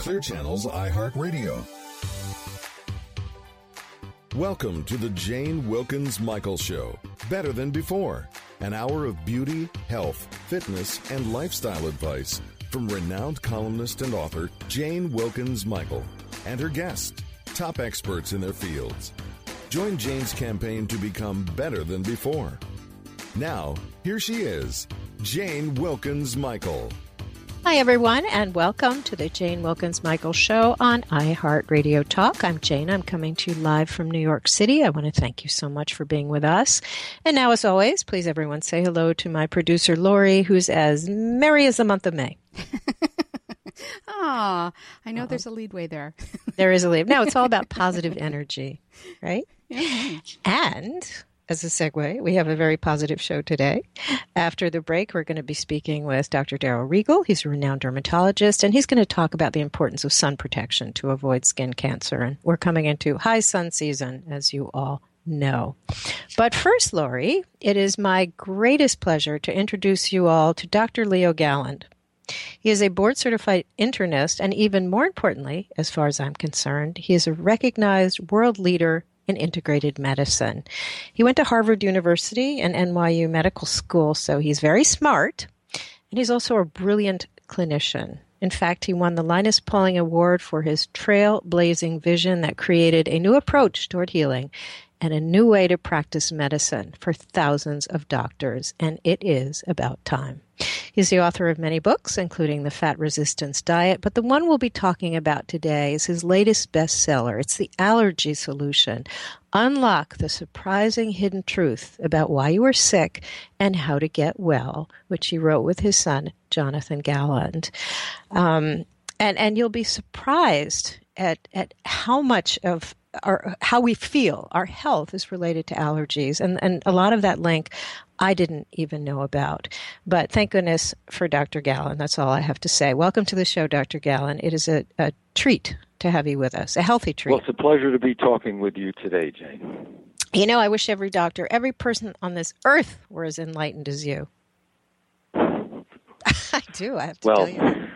Clear Channel's iHeartRadio. Welcome to the Jane Wilkens Michael Show. Better than before. An hour of beauty, health, fitness, and lifestyle advice from renowned columnist and author Jane Wilkens Michael and her guests, top experts in their fields. Join Jane's campaign to become better than before. Now, here she is, Jane Wilkens Michael. Hi, everyone, and welcome to the Jane Wilkens Michael Show on iHeartRadio Talk. I'm Jane. I'm coming to you live from New York City. I want to thank you so much for being with us. And now, as always, please, everyone, say hello to my producer, Lori, who's as merry as the month of May. Ah, I know there's a leadway there. There is a lead. No, it's all about positive energy, right? Yeah. And as a segue, we have a very positive show today. After the break, we're going to be speaking with Dr. Darrell Rigel. He's a renowned dermatologist, and he's going to talk about the importance of sun protection to avoid skin cancer. And we're coming into high sun season, as you all know. But first, Lori, it is my greatest pleasure to introduce you all to Dr. Leo Galland. He is a board-certified internist, and even more importantly, as far as I'm concerned, he is a recognized world leader in integrated medicine. He went to Harvard University and NYU Medical School, so he's very smart, and he's also a brilliant clinician. In fact, he won the Linus Pauling Award for his trailblazing vision that created a new approach toward healing and a new way to practice medicine for thousands of doctors, and it is about time. He's the author of many books, including The Fat Resistance Diet, but the one we'll be talking about today is his latest bestseller. It's The Allergy Solution: Unlock the Surprising Hidden Truth About Why You Are Sick and How to Get Well, which he wrote with his son, Jonathan Galland. And you'll be surprised at how much of how we feel, our health is related to allergies. And a lot of that link I didn't even know about. But thank goodness for Dr. Galland. That's all I have to say. Welcome to the show, Dr. Galland. It is a treat to have you with us, a healthy treat. Well, it's a pleasure to be talking with you today, Jane. You know, I wish every doctor, every person on this earth were as enlightened as you. I do, I have to tell you.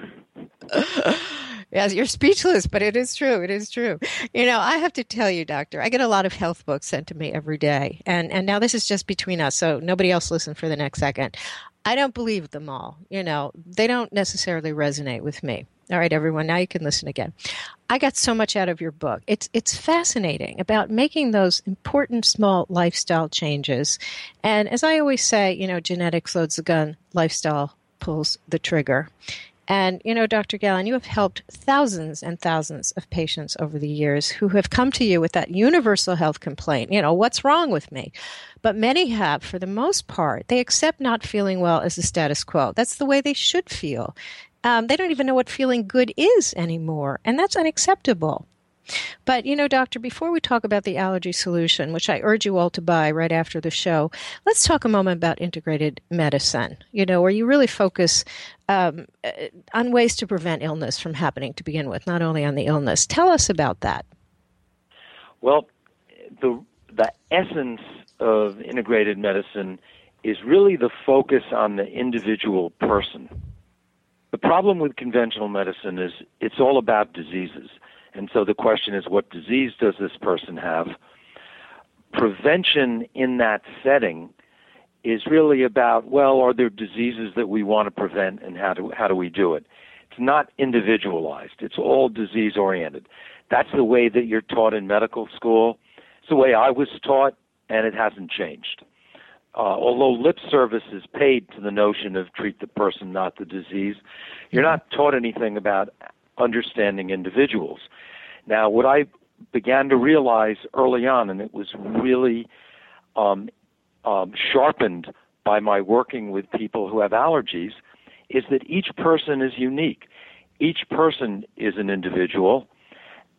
Yes, you're speechless, but it is true. It is true. You know, I have to tell you, doctor, I get a lot of health books sent to me every day. And now this is just between us, so nobody else listen for the next second. I don't believe them all. You know, they don't necessarily resonate with me. All right, everyone, now you can listen again. I got so much out of your book. It's fascinating about making those important small lifestyle changes. And as I always say, you know, genetics loads the gun, lifestyle pulls the trigger. And, you know, Dr. Galland, you have helped thousands and thousands of patients over the years who have come to you with that universal health complaint, you know, what's wrong with me? But many have, for the most part, they accept not feeling well as the status quo. That's the way they should feel. They don't even know what feeling good is anymore, and that's unacceptable. But, you know, doctor, before we talk about the allergy solution, which I urge you all to buy right after the show, let's talk a moment about integrated medicine, you know, where you really focus on ways to prevent illness from happening to begin with, not only on the illness. Tell us about that. Well, the essence of integrated medicine is really the focus on the individual person. The problem with conventional medicine is it's all about diseases. And so the question is, what disease does this person have? Prevention in that setting is really about, well, are there diseases that we want to prevent, and how do we do it? It's not individualized. It's all disease-oriented. That's the way that you're taught in medical school. It's the way I was taught, and it hasn't changed. Although lip service is paid to the notion of treat the person, not the disease, you're not taught anything about understanding individuals. Now, what I began to realize early on, and it was really sharpened by my working with people who have allergies, is that each person is unique. Each person is an individual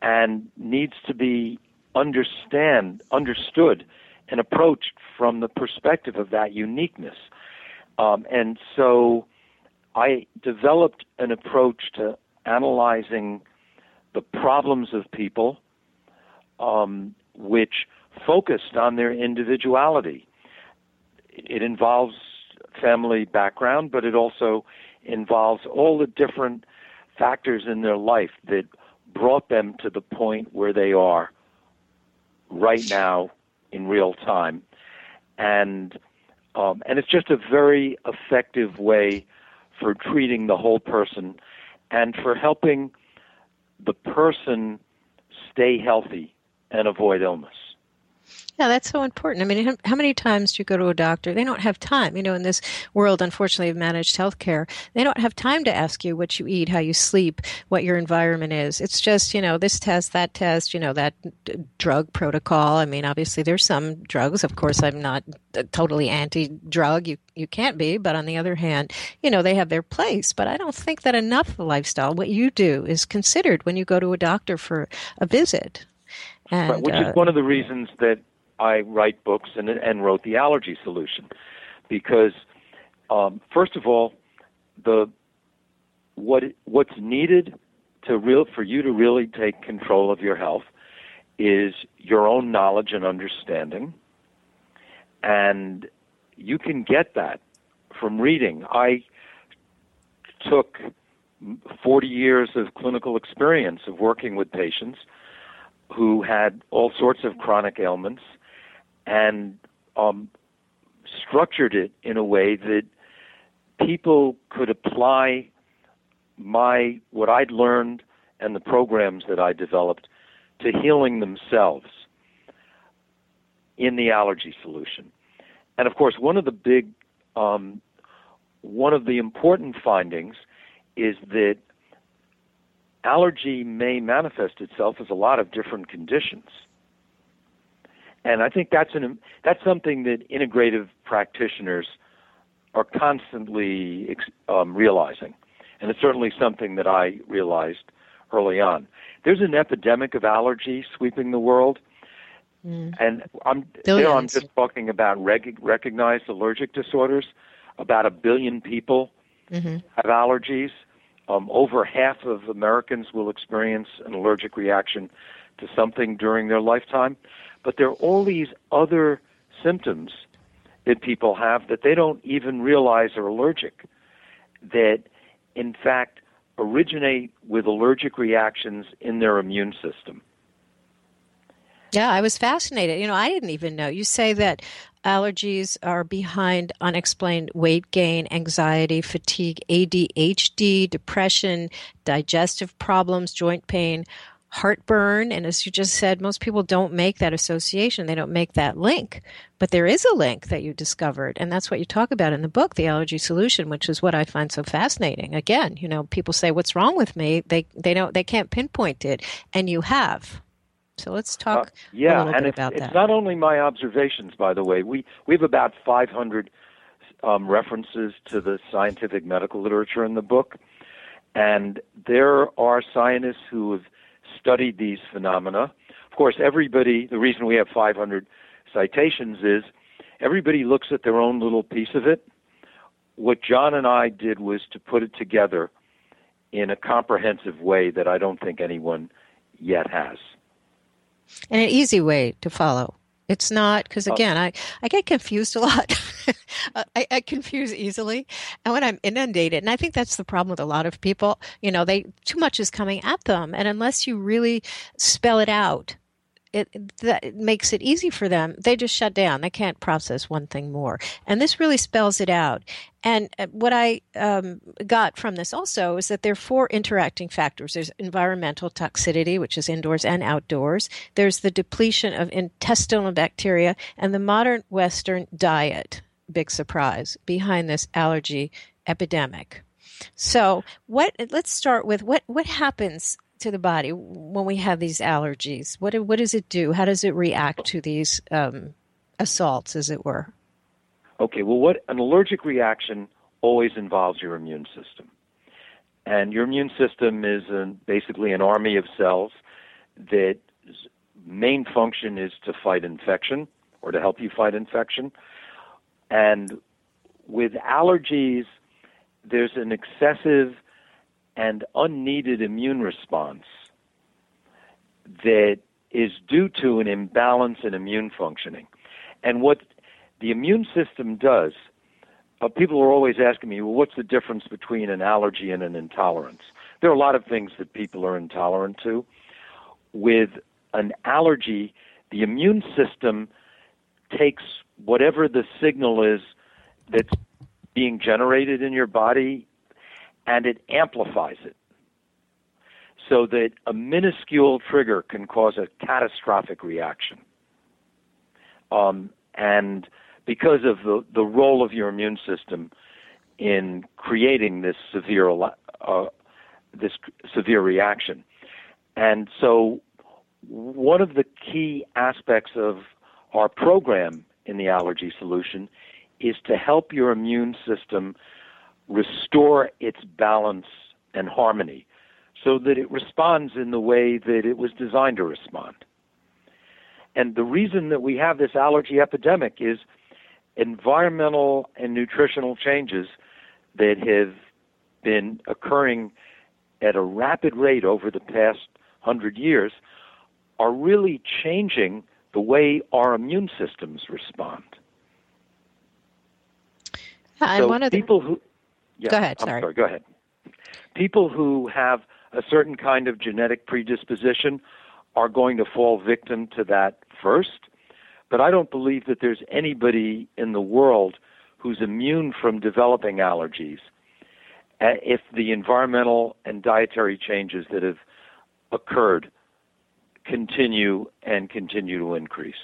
and needs to be understood and approached from the perspective of that uniqueness. And so I developed an approach to analyzing the problems of people, which focused on their individuality. It involves family background, but it also involves all the different factors in their life that brought them to the point where they are right now in real time. And it's just a very effective way for treating the whole person and for helping the person stay healthy and avoid illness. Yeah, that's so important. I mean, how many times do you go to a doctor? They don't have time. You know, in this world, unfortunately, of managed healthcare, they don't have time to ask you what you eat, how you sleep, what your environment is. It's just, you know, this test, you know, that drug protocol. I mean, obviously, there's some drugs. Of course, I'm not totally anti-drug. You can't be. But on the other hand, you know, they have their place. But I don't think that enough of the lifestyle, what you do, is considered when you go to a doctor for a visit. And, right, which is one of the reasons that I write books and wrote The Allergy Solution, because first of all, what's needed for you to really take control of your health is your own knowledge and understanding, and you can get that from reading. I took 40 years of clinical experience of working with patients who had all sorts of chronic ailments, and structured it in a way that people could apply what I'd learned and the programs that I developed to healing themselves in The Allergy Solution. And of course, one of the important findings is that allergy may manifest itself as a lot of different conditions. And I think that's something that integrative practitioners are constantly realizing. And it's certainly something that I realized early on. There's an epidemic of allergy sweeping the world. Mm. And I'm just talking about recognized allergic disorders. About 1 billion people have allergies. Over half of Americans will experience an allergic reaction to something during their lifetime. But there are all these other symptoms that people have that they don't even realize are allergic, that in fact originate with allergic reactions in their immune system. Yeah, I was fascinated. You know, I didn't even know. You say that allergies are behind unexplained weight gain, anxiety, fatigue, ADHD, depression, digestive problems, joint pain, heartburn. And as you just said, most people don't make that association. They don't make that link. But there is a link that you discovered. And that's what you talk about in the book, The Allergy Solution, which is what I find so fascinating. Again, you know, people say, what's wrong with me? They can't pinpoint it. And you have. So let's talk a little bit about that. Yeah, and it's not only my observations, by the way. We have about 500 references to the scientific medical literature in the book. And there are scientists who have studied these phenomena. Of course, the reason we have 500 citations is everybody looks at their own little piece of it. What John and I did was to put it together in a comprehensive way that I don't think anyone yet has. And an easy way to follow. It's not, because again, I get confused a lot. I confuse easily. And when I'm inundated, and I think that's the problem with a lot of people, you know, too much is coming at them. And unless you really spell it out, it makes it easy for them. They just shut down. They can't process one thing more. And this really spells it out. And what I got from this also is that there are 4 interacting factors. There's environmental toxicity, which is indoors and outdoors. There's the depletion of intestinal bacteria, and the modern Western diet, big surprise, behind this allergy epidemic. So let's start with what happens to the body when we have these allergies? What does it do? How does it react to these assaults, as it were? Okay, well, an allergic reaction always involves your immune system. And your immune system is basically an army of cells that main function is to fight infection, or to help you fight infection. And with allergies, there's an excessive and unneeded immune response that is due to an imbalance in immune functioning. And what the immune system does, people are always asking me, well, what's the difference between an allergy and an intolerance? There are a lot of things that people are intolerant to. With an allergy, the immune system takes whatever the signal is that's being generated in your body and it amplifies it, so that a minuscule trigger can cause a catastrophic reaction. And because of the role of your immune system in creating this severe reaction. And so one of the key aspects of our program in the Allergy Solution is to help your immune system restore its balance and harmony so that it responds in the way that it was designed to respond. And the reason that we have this allergy epidemic is environmental and nutritional changes that have been occurring at a rapid rate over the past 100 years are really changing the way our immune systems respond. People who have a certain kind of genetic predisposition are going to fall victim to that first. But I don't believe that there's anybody in the world who's immune from developing allergies if the environmental and dietary changes that have occurred continue to increase.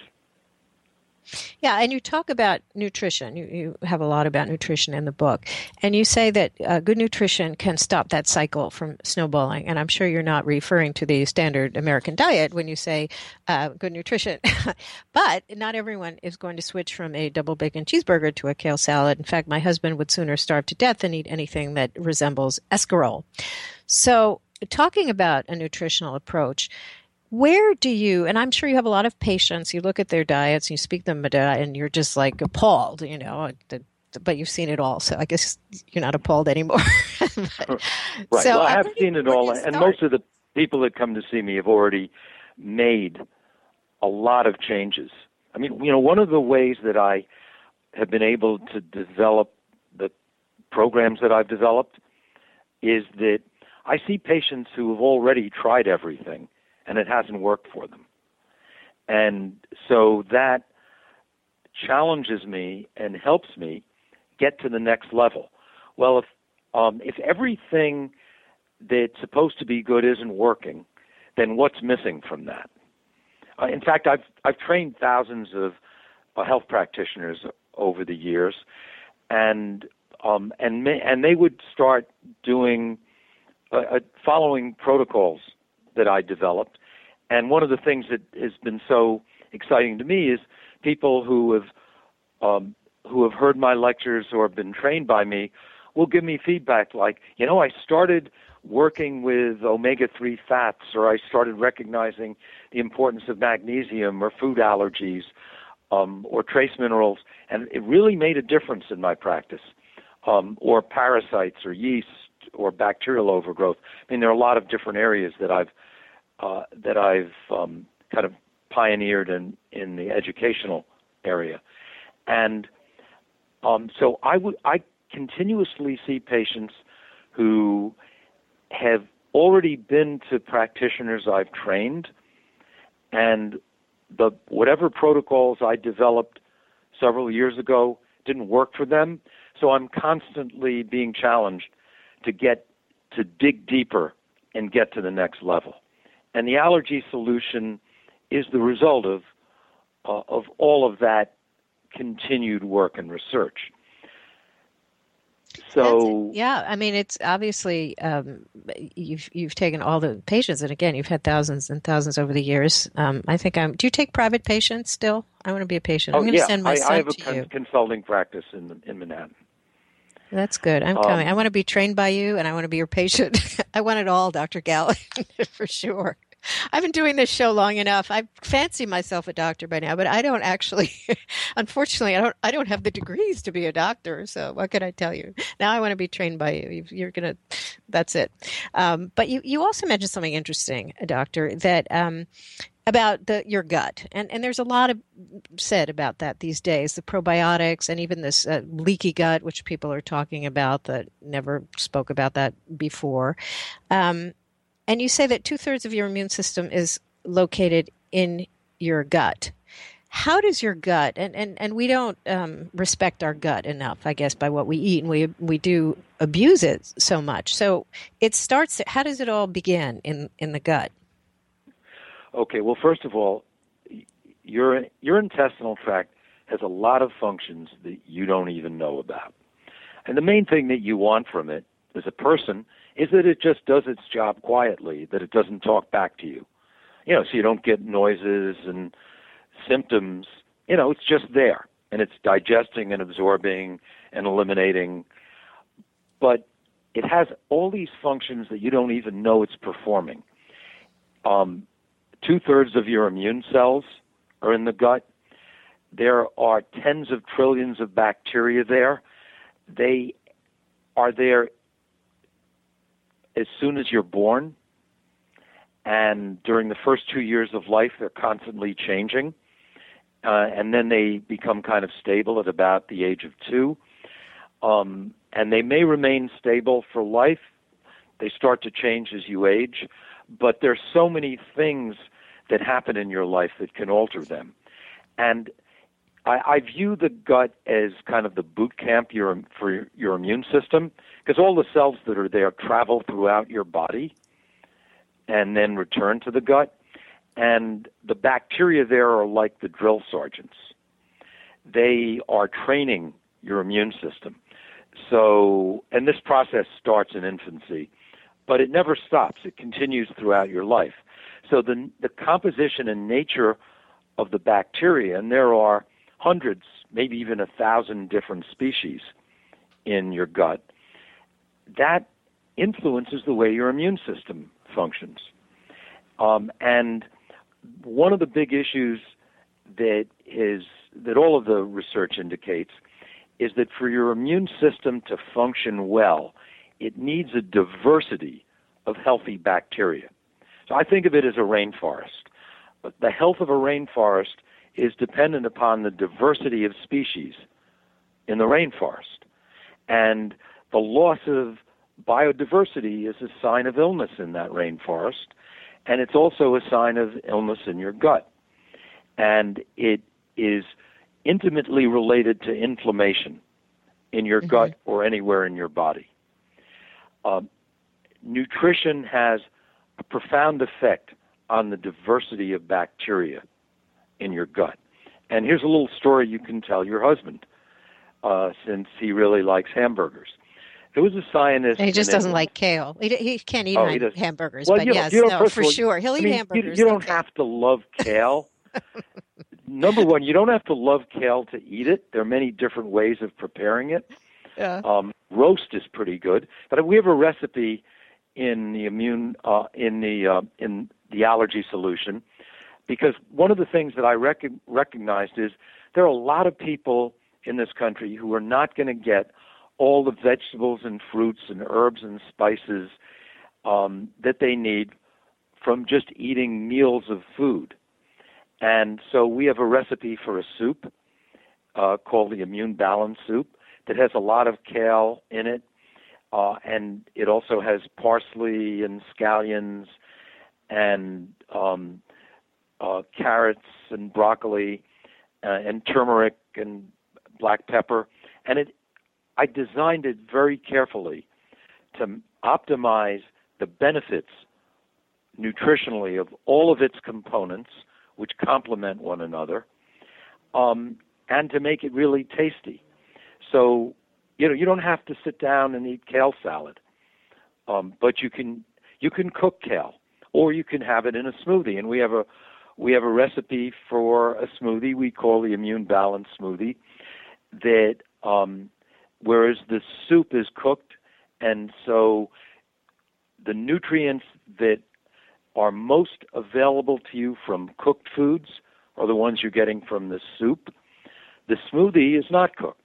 Yeah, and you talk about nutrition. You have a lot about nutrition in the book. And you say that good nutrition can stop that cycle from snowballing. And I'm sure you're not referring to the standard American diet when you say good nutrition. But not everyone is going to switch from a double bacon cheeseburger to a kale salad. In fact, my husband would sooner starve to death than eat anything that resembles escarole. So talking about a nutritional approach, where do you, and I'm sure you have a lot of patients, you look at their diets, you speak them and you're just like appalled, you know, but you've seen it all. So I guess you're not appalled anymore. Right. So well, I have seen it all. And most of the people that come to see me have already made a lot of changes. I mean, you know, one of the ways that I have been able to develop the programs that I've developed is that I see patients who have already tried everything, and it hasn't worked for them. And so that challenges me and helps me get to the next level. Well, if everything that's supposed to be good isn't working, then what's missing from that? In fact, I've trained thousands of health practitioners over the years, and they would start doing following protocols that I developed. And one of the things that has been so exciting to me is people who have heard my lectures or have been trained by me will give me feedback like, you know, I started working with omega-3 fats, or I started recognizing the importance of magnesium or food allergies or trace minerals, and it really made a difference in my practice, or parasites or yeast or bacterial overgrowth. I mean, there are a lot of different areas that I've kind of pioneered in the educational area, and so I continuously see patients who have already been to practitioners I've trained, and whatever protocols I developed several years ago didn't work for them. So I'm constantly being challenged to dig deeper and get to the next level. And the Allergy Solution is the result of all of that continued work and research. So yeah, I mean, it's obviously you've taken all the patients, and again, you've had thousands and thousands over the years. Do you take private patients still? I want to be a patient. I'm going to send my son to you. I have a consulting practice in Manhattan. That's good. I'm coming. I want to be trained by you, and I want to be your patient. I want it all, Dr. Galland, for sure. I've been doing this show long enough. I fancy myself a doctor by now, but I don't actually, unfortunately, I don't have the degrees to be a doctor. So what can I tell you? Now I want to be trained by you. That's it. But you also mentioned something interesting, Doctor, that about your gut. And there's a lot of said about that these days, the probiotics and even this leaky gut, which people are talking about that never spoke about that before. And you say that 2/3 of your immune system is located in your gut. How does your gut, and we don't respect our gut enough, I guess, by what we eat, and we do abuse it so much. So it starts, how does it all begin in the gut? Okay, well, first of all, your intestinal tract has a lot of functions that you don't even know about. And the main thing that you want from it as a person is that it just does its job quietly, that it doesn't talk back to you. You know, so you don't get noises and symptoms. You know, it's just there, and it's digesting and absorbing and eliminating, but it has all these functions that you don't even know it's performing. 2/3 of your immune cells are in the gut. There are tens of trillions of bacteria there. They are there as soon as you're born, and during the first 2 years of life, they're constantly changing. And then they become kind of stable at about the age of 2. And they may remain stable for life. They start to change as you age. But there's so many things that happen in your life that can alter them. And I view the gut as kind of the boot camp for your immune system, because all the cells that are there travel throughout your body and then return to the gut. And the bacteria there are like the drill sergeants. They are training your immune system. So, and this process starts in infancy, but it never stops. It continues throughout your life. So the composition and nature of the bacteria, and there are hundreds, maybe even 1,000 different species in your gut, that influences the way your immune system functions. And one of the big issues that all of the research indicates is that for your immune system to function well, it needs a diversity of healthy bacteria. So I think of it as a rainforest. But the health of a rainforest is dependent upon the diversity of species in the rainforest. And the loss of biodiversity is a sign of illness in that rainforest, and it's also a sign of illness in your gut. And it is intimately related to inflammation in your gut or anywhere in your body. Nutrition has a profound effect on the diversity of bacteria in your gut. And here's a little story you can tell your husband, since he really likes hamburgers. There was a scientist. And he just doesn't like kale. He can't eat hamburgers, well, but yes, for sure. He'll eat hamburgers. You don't have to love kale. Number one, you don't have to love kale to eat it. There are many different ways of preparing it. Yeah. Roast is pretty good, but we have a recipe in the allergy solution, because one of the things that I recognized is there are a lot of people in this country who are not going to get all the vegetables and fruits and herbs and spices that they need from just eating meals of food. And so we have a recipe for a soup called the Immune Balance Soup that has a lot of kale in it, and it also has parsley and scallions and carrots and broccoli and turmeric and black pepper. And I designed it very carefully to optimize the benefits nutritionally of all of its components, which complement one another, and to make it really tasty. So, you don't have to sit down and eat kale salad, but you can cook kale, or you can have it in a smoothie. And we have a recipe for a smoothie we call the Immune Balance Smoothie. That whereas the soup is cooked, and so the nutrients that are most available to you from cooked foods are the ones you're getting from the soup. The smoothie is not cooked.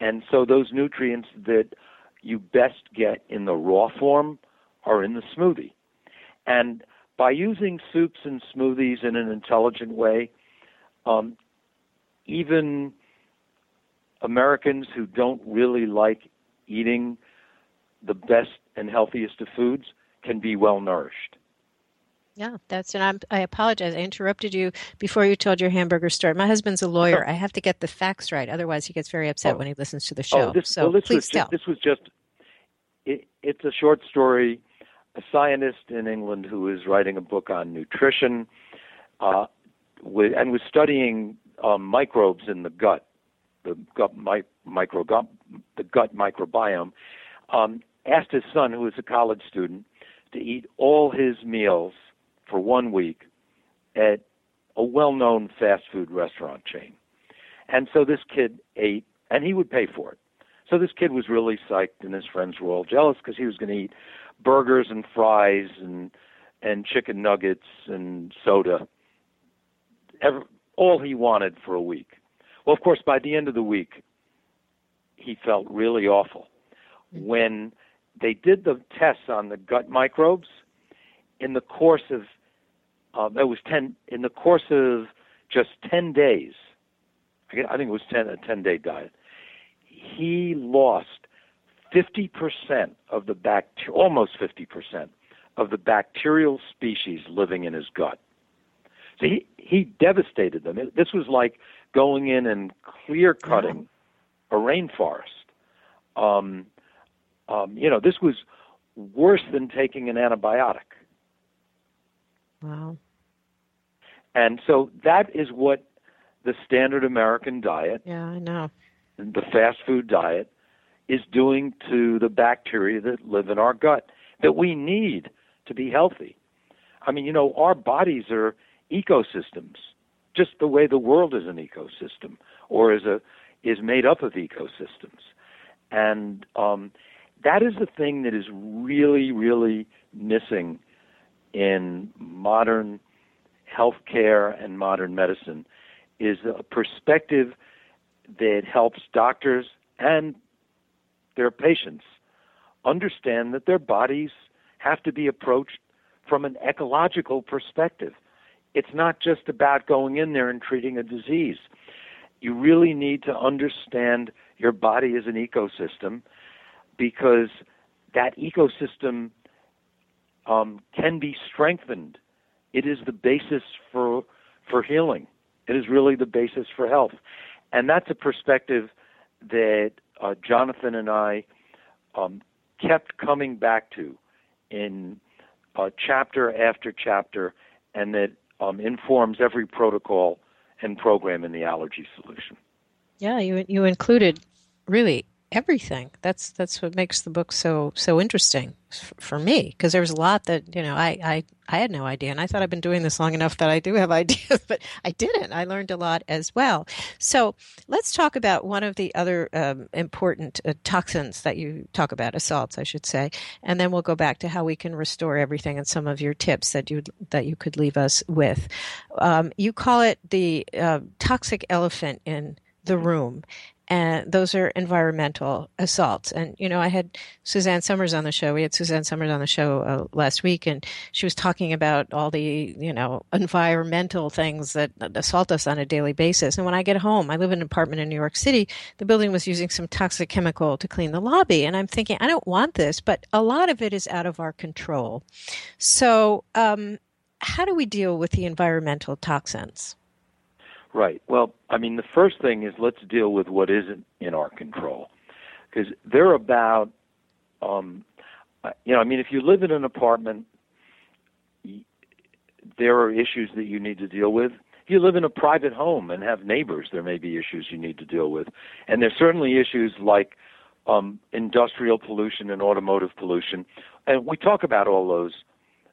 And so those nutrients that you best get in the raw form are in the smoothie. And by using soups and smoothies in an intelligent way, even Americans who don't really like eating the best and healthiest of foods can be well nourished. Yeah, that's, and I apologize. I interrupted you before you told your hamburger story. My husband's a lawyer. I have to get the facts right. Otherwise, he gets very upset when he listens to the show. It's a short story. A scientist in England who is writing a book on nutrition and was studying microbes in the gut microbiome, asked his son, who was a college student, to eat all his meals for 1 week at a well-known fast food restaurant chain. And so this kid ate, and he would pay for it. So this kid was really psyched, and his friends were all jealous because he was going to eat burgers and fries and chicken nuggets and soda, all he wanted for a week. Well, of course, by the end of the week, he felt really awful. When they did the tests on the gut microbes, in the course of just 10 days, I think it was a 10-day diet, he lost 50% of the almost 50% of the bacterial species living in his gut. So he devastated them. This was like going in and clear-cutting a rainforest. This was worse than taking an antibiotic. Wow. And so that is what the standard American diet, the fast food diet, is doing to the bacteria that live in our gut, that we need to be healthy. I mean, our bodies are ecosystems, just the way the world is an ecosystem or is made up of ecosystems. And that is the thing that is really, really missing in modern healthcare and modern medicine, is a perspective that helps doctors and their patients understand that their bodies have to be approached from an ecological perspective. It's not just about going in there and treating a disease. You really need to understand your body as an ecosystem, because that ecosystem can be strengthened. It is the basis for healing. It is really the basis for health. And that's a perspective that Jonathan and I kept coming back to in chapter after chapter, and that informs every protocol and program in the Allergy Solution. Yeah, you included really everything. That's what makes the book so interesting for me, because there was a lot that I had no idea, and I thought I've been doing this long enough that I do have ideas, but I didn't. I learned a lot as well. So let's talk about one of the other important toxins that you talk about, assaults, I should say, and then we'll go back to how we can restore everything and some of your tips that you could leave us with. You call it the toxic elephant in the room. And those are environmental assaults. And, I had Suzanne Summers on the show. We had Suzanne Summers on the show last week, and she was talking about all the, environmental things that assault us on a daily basis. And when I get home, I live in an apartment in New York City. The building was using some toxic chemical to clean the lobby. And I'm thinking, I don't want this, but a lot of it is out of our control. So how do we deal with the environmental toxins? Right. Well, the first thing is, let's deal with what isn't in our control, because they're about, if you live in an apartment, there are issues that you need to deal with. If you live in a private home and have neighbors, there may be issues you need to deal with. And there's certainly issues like industrial pollution and automotive pollution. And we talk about all those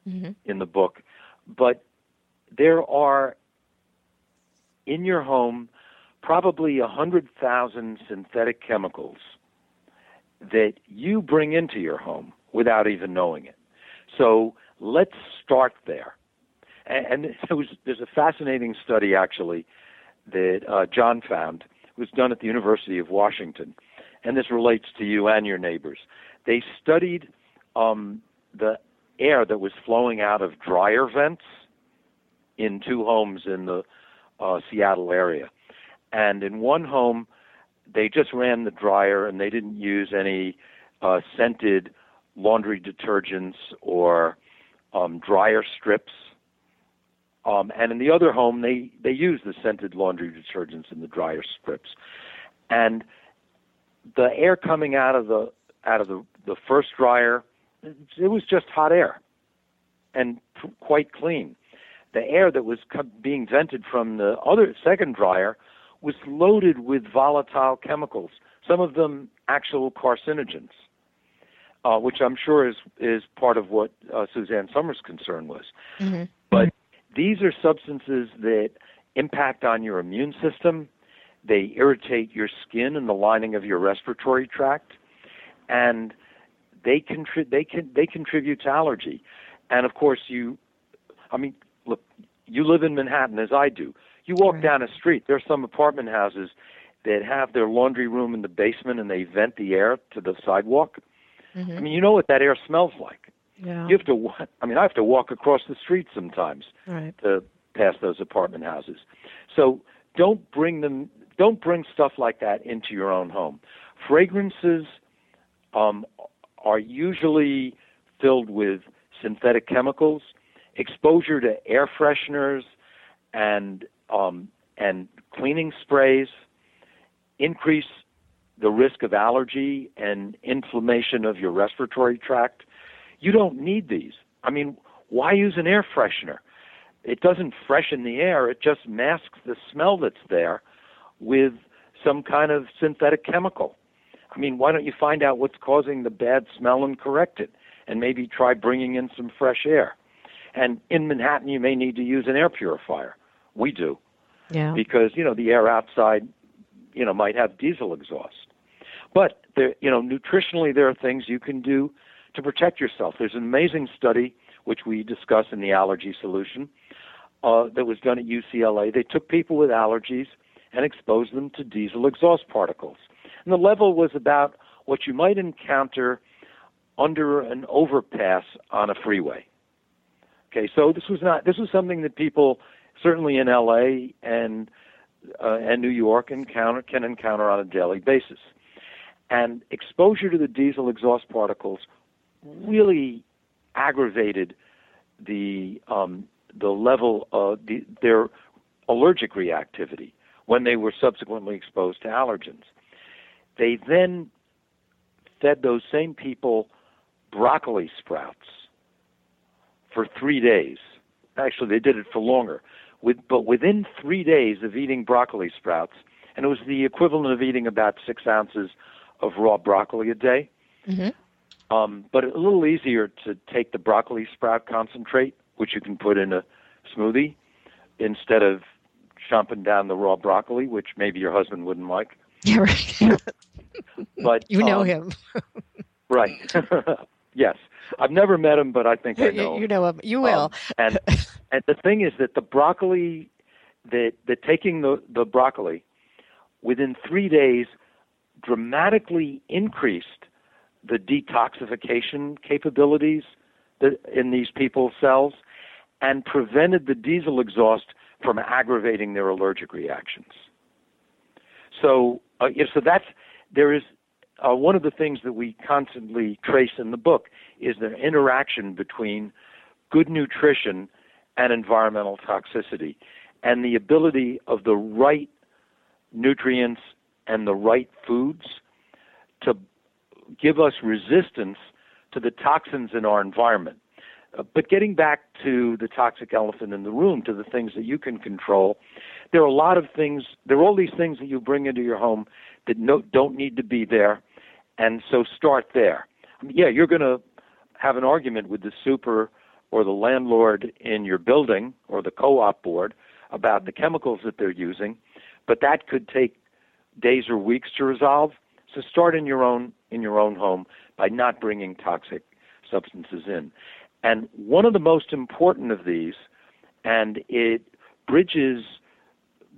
in the book, but there are, in your home, probably 100,000 synthetic chemicals that you bring into your home without even knowing it. So let's start there. And there's a fascinating study, actually, that John found. It was done at the University of Washington, and this relates to you and your neighbors. They studied the air that was flowing out of dryer vents in two homes in the Seattle area. And in one home, they just ran the dryer and they didn't use any scented laundry detergents or dryer strips. And in the other home, they used the scented laundry detergents and the dryer strips. And the air coming out of the first dryer, it was just hot air and quite clean. The air that was being vented from the other second dryer was loaded with volatile chemicals, some of them actual carcinogens, which I'm sure is part of what Suzanne Summers' concern was. Mm-hmm. But these are substances that impact on your immune system. They irritate your skin and the lining of your respiratory tract, and they contribute to allergy. And of course, you live in Manhattan as I do. You walk right down a street. There's some apartment houses that have their laundry room in the basement, and they vent the air to the sidewalk. Mm-hmm. I mean, you know what that air smells like. Yeah. I have to walk across the street sometimes to pass those apartment houses. So don't bring stuff like that into your own home. Fragrances are usually filled with synthetic chemicals. Exposure to air fresheners and cleaning sprays increase the risk of allergy and inflammation of your respiratory tract. You don't need these. I mean, why use an air freshener? It doesn't freshen the air. It just masks the smell that's there with some kind of synthetic chemical. I mean, why don't you find out what's causing the bad smell and correct it, and maybe try bringing in some fresh air? And in Manhattan, you may need to use an air purifier. We do. Yeah. Because, the air outside, might have diesel exhaust. But, nutritionally, there are things you can do to protect yourself. There's an amazing study, which we discuss in The Allergy Solution, that was done at UCLA. They took people with allergies and exposed them to diesel exhaust particles. And the level was about what you might encounter under an overpass on a freeway. Okay, so this was something that people, certainly in L.A. and New York, can encounter on a daily basis. And exposure to the diesel exhaust particles really aggravated the level of their allergic reactivity when they were subsequently exposed to allergens. They then fed those same people broccoli sprouts for 3 days. Actually, they did it for longer. But within 3 days of eating broccoli sprouts, and it was the equivalent of eating about 6 ounces of raw broccoli a day, mm-hmm. But a little easier to take the broccoli sprout concentrate, which you can put in a smoothie, instead of chomping down the raw broccoli, which maybe your husband wouldn't like. Yeah, right. But you know him. Right. Yes. I've never met him, but I think I know him. You know him. You will. And the thing is that the broccoli, taking the broccoli within 3 days dramatically increased the detoxification capabilities in these people's cells and prevented the diesel exhaust from aggravating their allergic reactions. So one of the things that we constantly trace in the book is the interaction between good nutrition and environmental toxicity, and the ability of the right nutrients and the right foods to give us resistance to the toxins in our environment. But getting back to the toxic elephant in the room, to the things that you can control, there are a lot of things, there are all these things that you bring into your home that don't need to be there, and so start there. I mean, you're going to have an argument with the super or the landlord in your building or the co-op board about the chemicals that they're using, but that could take days or weeks to resolve. So start in your own home by not bringing toxic substances in. And one of the most important of these, and it bridges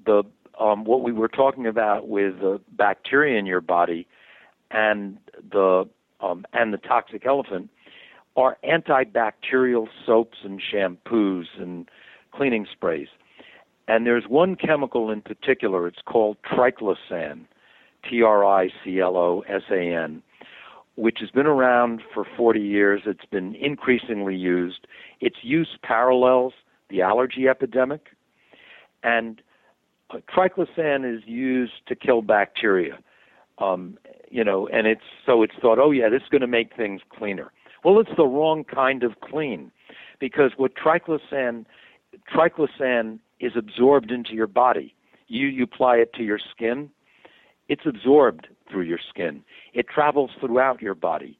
the what we were talking about with the bacteria in your body and the toxic elephant, are antibacterial soaps and shampoos and cleaning sprays. And there's one chemical in particular. It's called triclosan, T-R-I-C-L-O-S-A-N, which has been around for 40 years. It's been increasingly used. Its use parallels the allergy epidemic. And triclosan is used to kill bacteria. And it's thought, oh, yeah, this is going to make things cleaner. Well, it's the wrong kind of clean, because what triclosan is absorbed into your body. You apply it to your skin. It's absorbed through your skin. It travels throughout your body.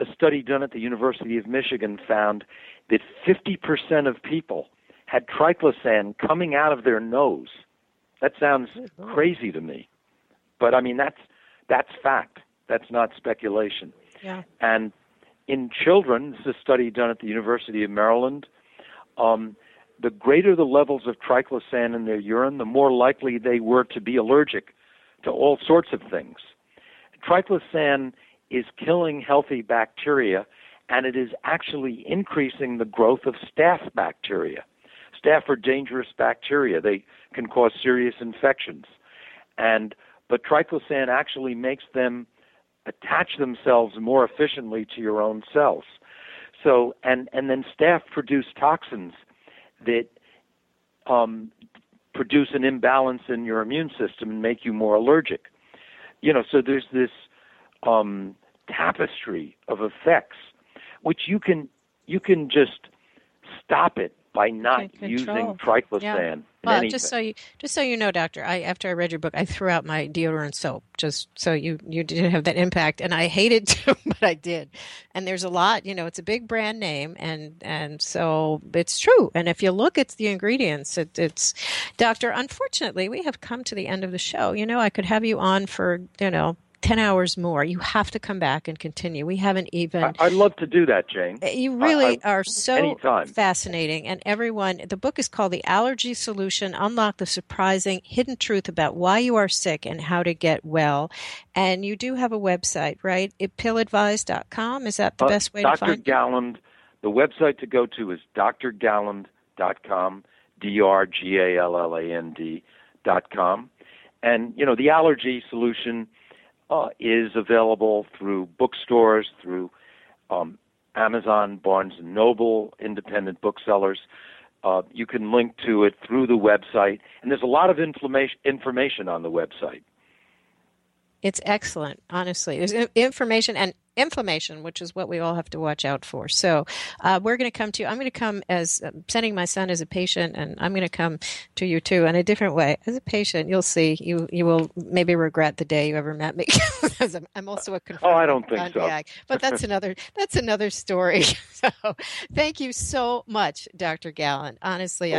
A study done at the University of Michigan found that 50% of people had triclosan coming out of their nose. That sounds crazy to me, but I mean, that's fact. That's not speculation. Yeah. And in children, this is a study done at the University of Maryland, the greater the levels of triclosan in their urine, the more likely they were to be allergic to all sorts of things. Triclosan is killing healthy bacteria, and it is actually increasing the growth of staph bacteria. Staph are dangerous bacteria. They can cause serious infections. But triclosan actually makes them attach themselves more efficiently to your own cells. So, and then staph produce toxins that produce an imbalance in your immune system and make you more allergic. So there's this tapestry of effects, which you can just stop it by not using triclosan. Yeah. Well, just so you know, Doctor, after I read your book, I threw out my deodorant soap, just so you did have that impact. And I hated to, but I did. And there's a lot, it's a big brand name. And so it's true. And if you look at the ingredients, it's, Doctor, unfortunately, we have come to the end of the show. I could have you on for, 10 hours more. You have to come back and continue. We haven't even... I'd love to do that, Jane. You really are so anytime. Fascinating. And everyone, the book is called The Allergy Solution: Unlock the Surprising, Hidden Truth About Why You Are Sick and How to Get Well. And you do have a website, right? Pilladvise.com. Is that the best way to find Dr. Galland. The website to go to is drgalland.com, drgalland.com. And, The Allergy Solution is available through bookstores, through Amazon, Barnes & Noble, independent booksellers. You can link to it through the website. And there's a lot of information on the website. It's excellent, honestly. There's information and inflammation, which is what we all have to watch out for. So we're going to come to you. I'm going to come as sending my son as a patient, and I'm going to come to you too in a different way. As a patient, you'll see. You will maybe regret the day you ever met me. I'm also a confirmed. Oh, I don't think so. But that's another story. So thank you so much, Dr. Galland. Honestly,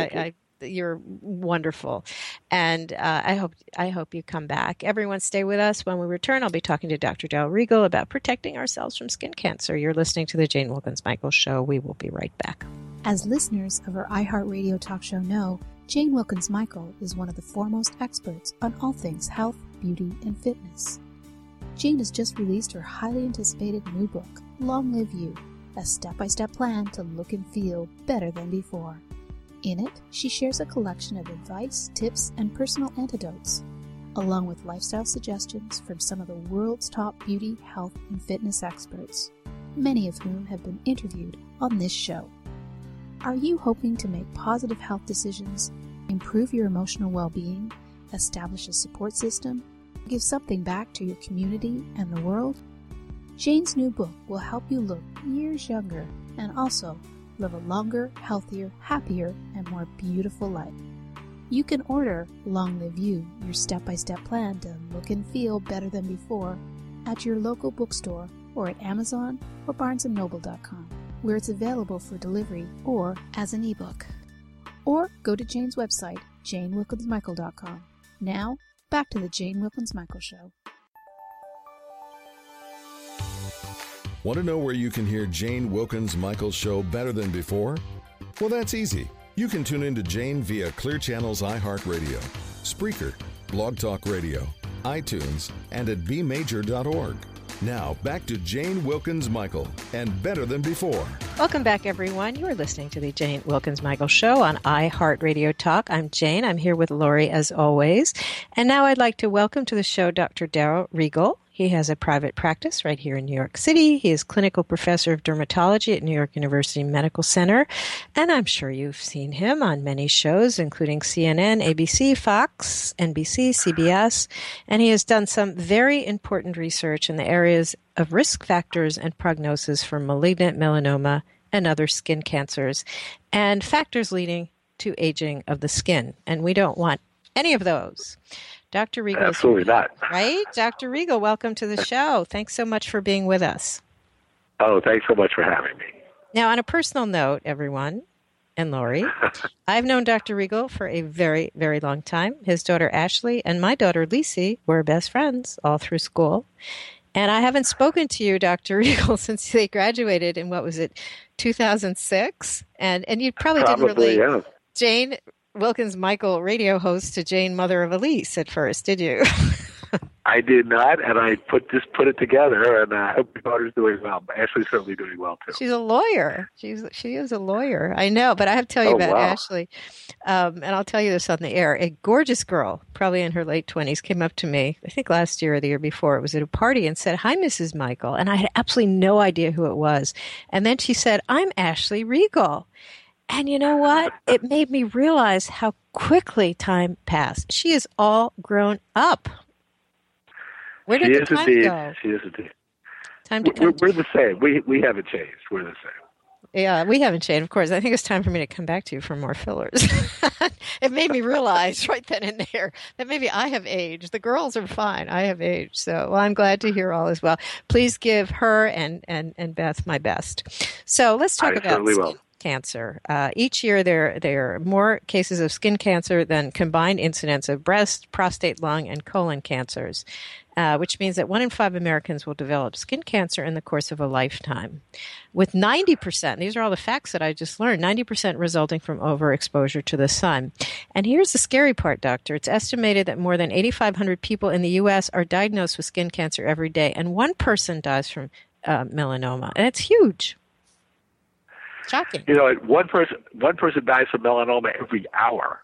you're wonderful, and I hope you come back. Everyone, stay with us. When we return, I'll be talking to Dr. Darrell Rigel about protecting ourselves from skin cancer. You're listening to the Jane Wilkens Michael Show. We will be right back. As listeners of our iHeartRadio talk show know, Jane Wilkens Michael is one of the foremost experts on all things health, beauty, and fitness. Jane has just released her highly anticipated new book, Long Live You, a step-by-step plan to look and feel better than before. In it, she shares a collection of advice, tips, and personal antidotes, along with lifestyle suggestions from some of the world's top beauty, health, and fitness experts, many of whom have been interviewed on this show. Are you hoping to make positive health decisions, improve your emotional well-being, establish a support system, give something back to your community and the world? Jane's new book will help you look years younger and also live a longer, healthier, happier, and more beautiful life. You can order Long Live You, your step-by-step plan to look and feel better than before, at your local bookstore or at Amazon or BarnesandNoble.com, where it's available for delivery or as an ebook. Or go to Jane's website, JaneWilkensMichael.com. Now, back to the Jane Wilkens Michael Show. Want to know where you can hear Jane Wilkens Michael's show better than before? Well, that's easy. You can tune in to Jane via Clear Channel's iHeartRadio, Spreaker, Blog Talk Radio, iTunes, and at bmajor.org. Now, back to Jane Wilkens Michael and Better Than Before. Welcome back, everyone. You are listening to the Jane Wilkens Michael Show on iHeartRadio Talk. I'm Jane. I'm here with Lori, as always. And now I'd like to welcome to the show Dr. Darrell Rigel. He has a private practice right here in New York City. He is clinical professor of dermatology at New York University Medical Center. And I'm sure you've seen him on many shows, including CNN, ABC, FOX, NBC, CBS. And he has done some very important research in the areas of risk factors and prognosis for malignant melanoma and other skin cancers and factors leading to aging of the skin. And we don't want any of those. Dr. Rigel. Absolutely not. Right? Dr. Rigel, welcome to the show. Thanks so much for being with us. Oh, thanks so much for having me. Now, on a personal note, everyone, and Lori, I've known Dr. Rigel for a very, very long time. His daughter, Ashley, and my daughter, Lisey, were best friends all through school. And I haven't spoken to you, Dr. Rigel, since they graduated in, 2006? And you probably didn't really... Yeah. Jane Wilkens Michael radio host to Jane, mother of Elise, at first, did you? I did not, and I put it together, and I hope your daughter's doing well. Ashley's certainly doing well too. She's a lawyer. She is a lawyer. I know, but I have to tell you about Ashley, and I'll tell you this on the air. A gorgeous girl, probably in her late 20s, came up to me. I think last year or the year before, it was at a party, and said, "Hi, Mrs. Michael," and I had absolutely no idea who it was. And then she said, "I'm Ashley Rigel." And you know what? It made me realize how quickly time passed. She is all grown up. Where did the time go? She is indeed. We're the same. We haven't changed. We're the same. Yeah, we haven't changed, of course. I think it's time for me to come back to you for more fillers. It made me realize right then and there that maybe I have aged. The girls are fine. I have aged. So, well, I'm glad to hear all is well. Please give her and Beth my best. So let's talk about skin cancer. Each year there are more cases of skin cancer than combined incidence of breast, prostate, lung, and colon cancers, which means that 1 in 5 Americans will develop skin cancer in the course of a lifetime, with 90%, these are all the facts that I just learned, 90% resulting from overexposure to the sun. And here's the scary part, doctor. It's estimated that more than 8,500 people in the U.S. are diagnosed with skin cancer every day, and one person dies from melanoma. And it's huge. Shocking. You know, one person dies from melanoma every hour.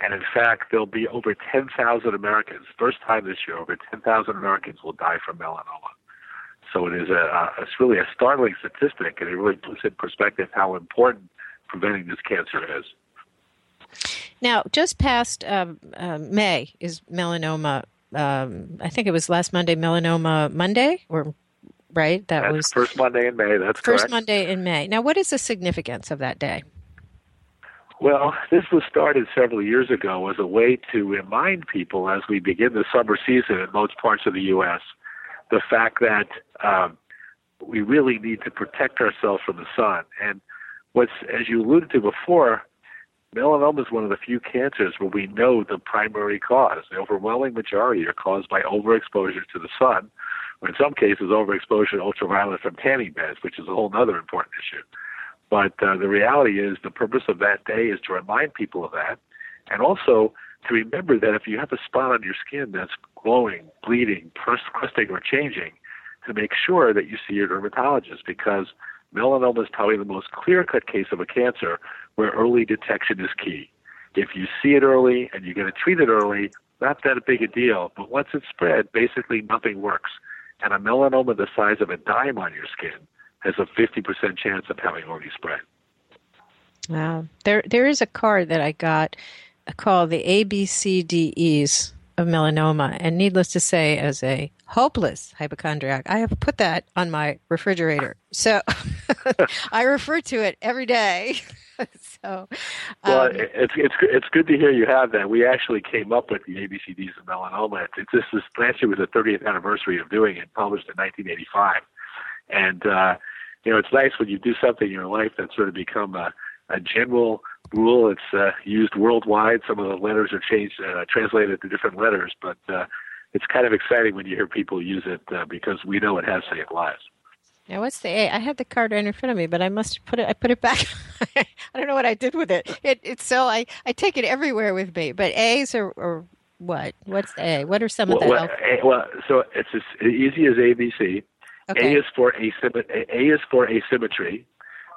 And in fact, there'll be over 10,000 Americans, first time this year, over 10,000 Americans will die from melanoma. So it is it's really a startling statistic, and it really puts in perspective how important preventing this cancer is. Now, just past May is melanoma, I think it was last Monday, Melanoma Monday, or... Right? That was first Monday in May. That's correct. First Monday in May. Now, what is the significance of that day? Well, this was started several years ago as a way to remind people as we begin the summer season in most parts of the U.S., the fact that we really need to protect ourselves from the sun. And what's, as you alluded to before, melanoma is one of the few cancers where we know the primary cause. The overwhelming majority are caused by overexposure to the sun, or in some cases overexposure to ultraviolet from tanning beds, which is a whole other important issue. But the reality is the purpose of that day is to remind people of that, and also to remember that if you have a spot on your skin that's glowing, bleeding, crusting, or changing, to make sure that you see your dermatologist, because melanoma is probably the most clear-cut case of a cancer where early detection is key. If you see it early and you get it treated early, not that big a deal, but once it's spread, basically nothing works. And a melanoma the size of a dime on your skin has a 50% chance of having already spread. Wow. There is a card that I got called the ABCDEs of melanoma. And needless to say, as a hopeless hypochondriac, I have put that on my refrigerator. So I refer to it every day. So, well, it's good to hear you have that. We actually came up with the ABCDs of melanoma. This last year was the 30th anniversary of doing it, published in 1985. And, you know, it's nice when you do something in your life that's sort of become a general rule. It's used worldwide. Some of the letters are changed, translated to different letters. But it's kind of exciting when you hear people use it because we know it has saved lives. Now, what's the A? I had the card right in front of me, but I must have put it back. I don't know what I did with it. It's so I take it everywhere with me. But A's or what? What's the A? What are some of the alphabets? Well, so it's as easy as ABC. Okay. A is for asymmetry.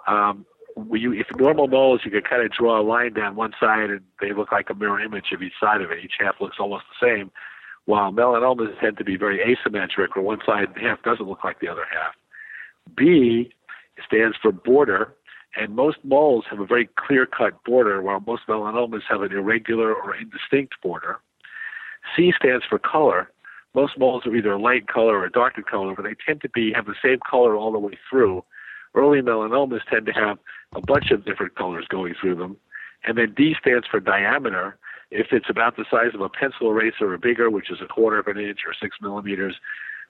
If normal moles, you can kind of draw a line down one side and they look like a mirror image of each side of it. Each half looks almost the same, while melanomas tend to be very asymmetric, where one side half doesn't look like the other half. B stands for border, and most moles have a very clear-cut border, while most melanomas have an irregular or indistinct border. C stands for color. Most moles are either a light color or a darker color, but they tend to have the same color all the way through. Early melanomas tend to have a bunch of different colors going through them. And then D stands for diameter. If it's about the size of a pencil eraser or bigger, which is 1/4 inch or 6 millimeters,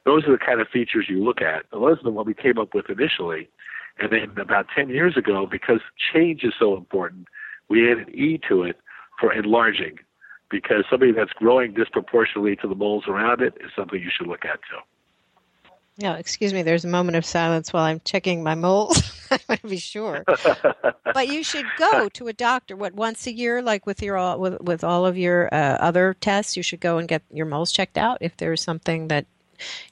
those are the kind of features you look at. And those are what we came up with initially. And then about 10 years ago, because change is so important, we added E to it for enlarging, because something that's growing disproportionately to the moles around it is something you should look at too. No, excuse me, there's a moment of silence while I'm checking my moles. I want to be sure. But you should go to a doctor, once a year, like with all of your other tests, you should go and get your moles checked out if there's something that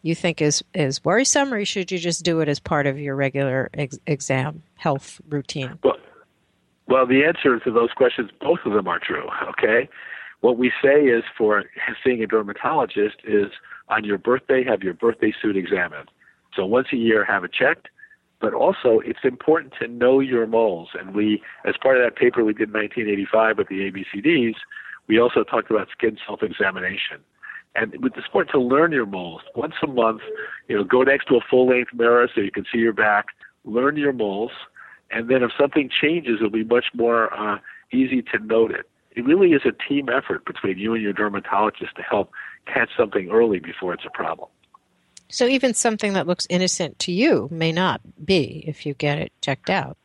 you think is worrisome, or should you just do it as part of your regular exam health routine? Well, the answer to those questions, both of them are true, okay? What we say is for seeing a dermatologist is on your birthday, have your birthday suit examined. So once a year, have it checked. But also, it's important to know your moles. And we, as part of that paper we did in 1985 with the ABCDEs, we also talked about skin self-examination. And it's important to learn your moles. Once a month, go next to a full-length mirror so you can see your back, learn your moles, and then if something changes, it'll be much more easy to note it. It really is a team effort between you and your dermatologist to help catch something early before it's a problem. So even something that looks innocent to you may not be if you get it checked out,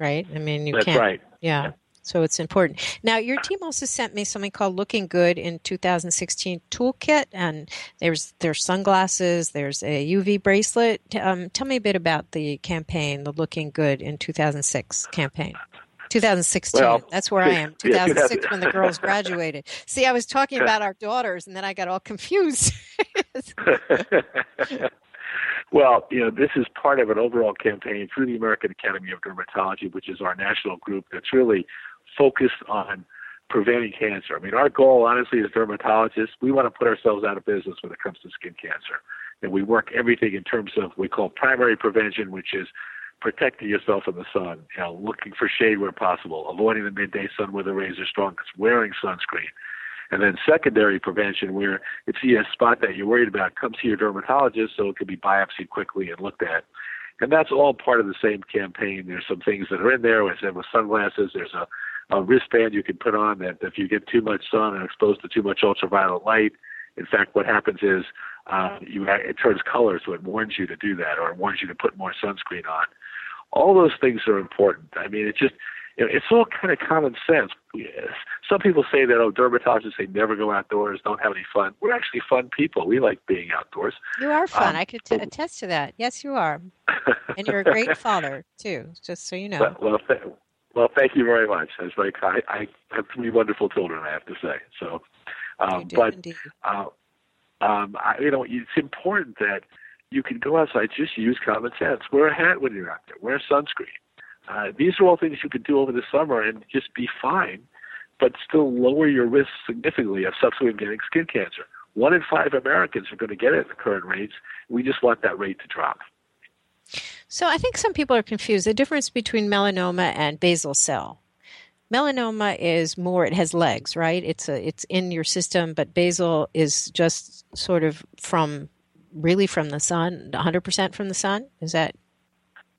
right? I mean, you can't. That's right. Yeah. So it's important. Now, your team also sent me something called Looking Good in 2016 Toolkit, and there's sunglasses, there's a UV bracelet. Tell me a bit about the campaign, the Looking Good in 2006 campaign. 2016. Well, that's where I am. 2006 when the girls graduated. See, I was talking about our daughters, and then I got all confused. Well, this is part of an overall campaign through the American Academy of Dermatology, which is our national group that's really focused on preventing cancer. I mean, our goal, honestly, as dermatologists, we want to put ourselves out of business when it comes to skin cancer. And we work everything in terms of what we call primary prevention, which is protecting yourself in the sun, looking for shade where possible, avoiding the midday sun where the rays are strongest, wearing sunscreen. And then secondary prevention, where if you see a spot that you're worried about, come see your dermatologist so it can be biopsied quickly and looked at. And that's all part of the same campaign. There's some things that are in there. As I said, with sunglasses, there's a wristband you can put on that if you get too much sun and exposed to too much ultraviolet light. In fact, what happens is it turns color, so it warns you to do that, or it warns you to put more sunscreen on. All those things are important. I mean, it's just, it's all kind of common sense. Some people say that, dermatologists say never go outdoors, don't have any fun. We're actually fun people. We like being outdoors. You are fun. I could attest to that. Yes, you are. And you're a great father, too, just so you know. Well, thank you very much. It's like I have three wonderful children, I have to say. So, it's important that you can go outside, just use common sense. Wear a hat when you're out there. Wear sunscreen. These are all things you could do over the summer and just be fine, but still lower your risk significantly of subsequently getting skin cancer. 1 in 5 Americans are going to get it at the current rates. We just want that rate to drop. So I think some people are confused. The difference between melanoma and basal cell. Melanoma is more, it has legs, right? It's in your system, but basal is just sort of from the sun, 100% from the sun?